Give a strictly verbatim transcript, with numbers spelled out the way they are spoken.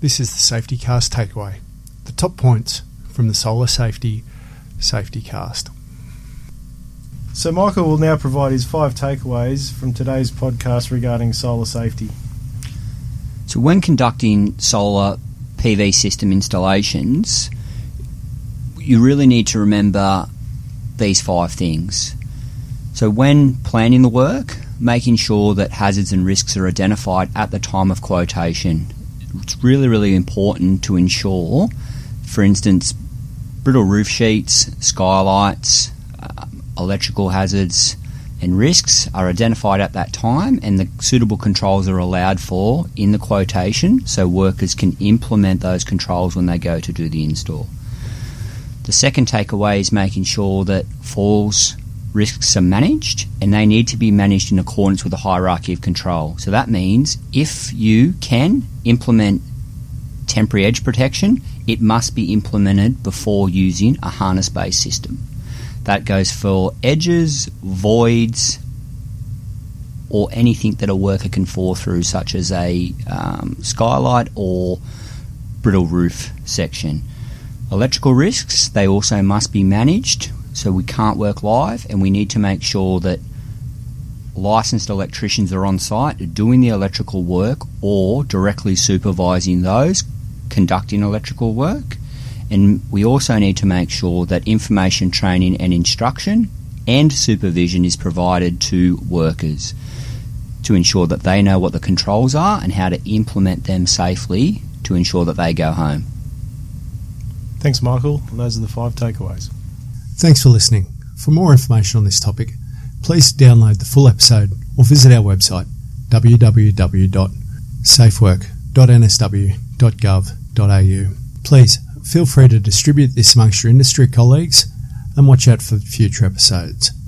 This is the Safety Cast Takeaway, the top points from the Solar Safety Safety Cast. So Michael will now provide his five takeaways from today's podcast regarding solar safety. So when conducting solar P V system installations, you really need to remember these five things. So when planning the work, making sure that hazards and risks are identified at the time of quotation. It's really, really important to ensure, for instance, brittle roof sheets, skylights, uh, electrical hazards and risks are identified at that time, and the suitable controls are allowed for in the quotation so workers can implement those controls when they go to do the install. The second takeaway is making sure that falls risks are managed, and they need to be managed in accordance with the hierarchy of control. So that means if you can implement temporary edge protection, it must be implemented before using a harness-based system. That goes for edges, voids, or anything that a worker can fall through, such as a um, skylight or brittle roof section. Electrical risks, they also must be managed. So we can't work live, and we need to make sure that licensed electricians are on site doing the electrical work or directly supervising those conducting electrical work. And we also need to make sure that information, training and instruction and supervision is provided to workers to ensure that they know what the controls are and how to implement them safely to ensure that they go home. Thanks, Michael. Those are the five takeaways. Thanks for listening. For more information on this topic, please download the full episode or visit our website w w w dot safework dot n s w dot gov dot a u. Please feel free to distribute this amongst your industry colleagues and watch out for future episodes.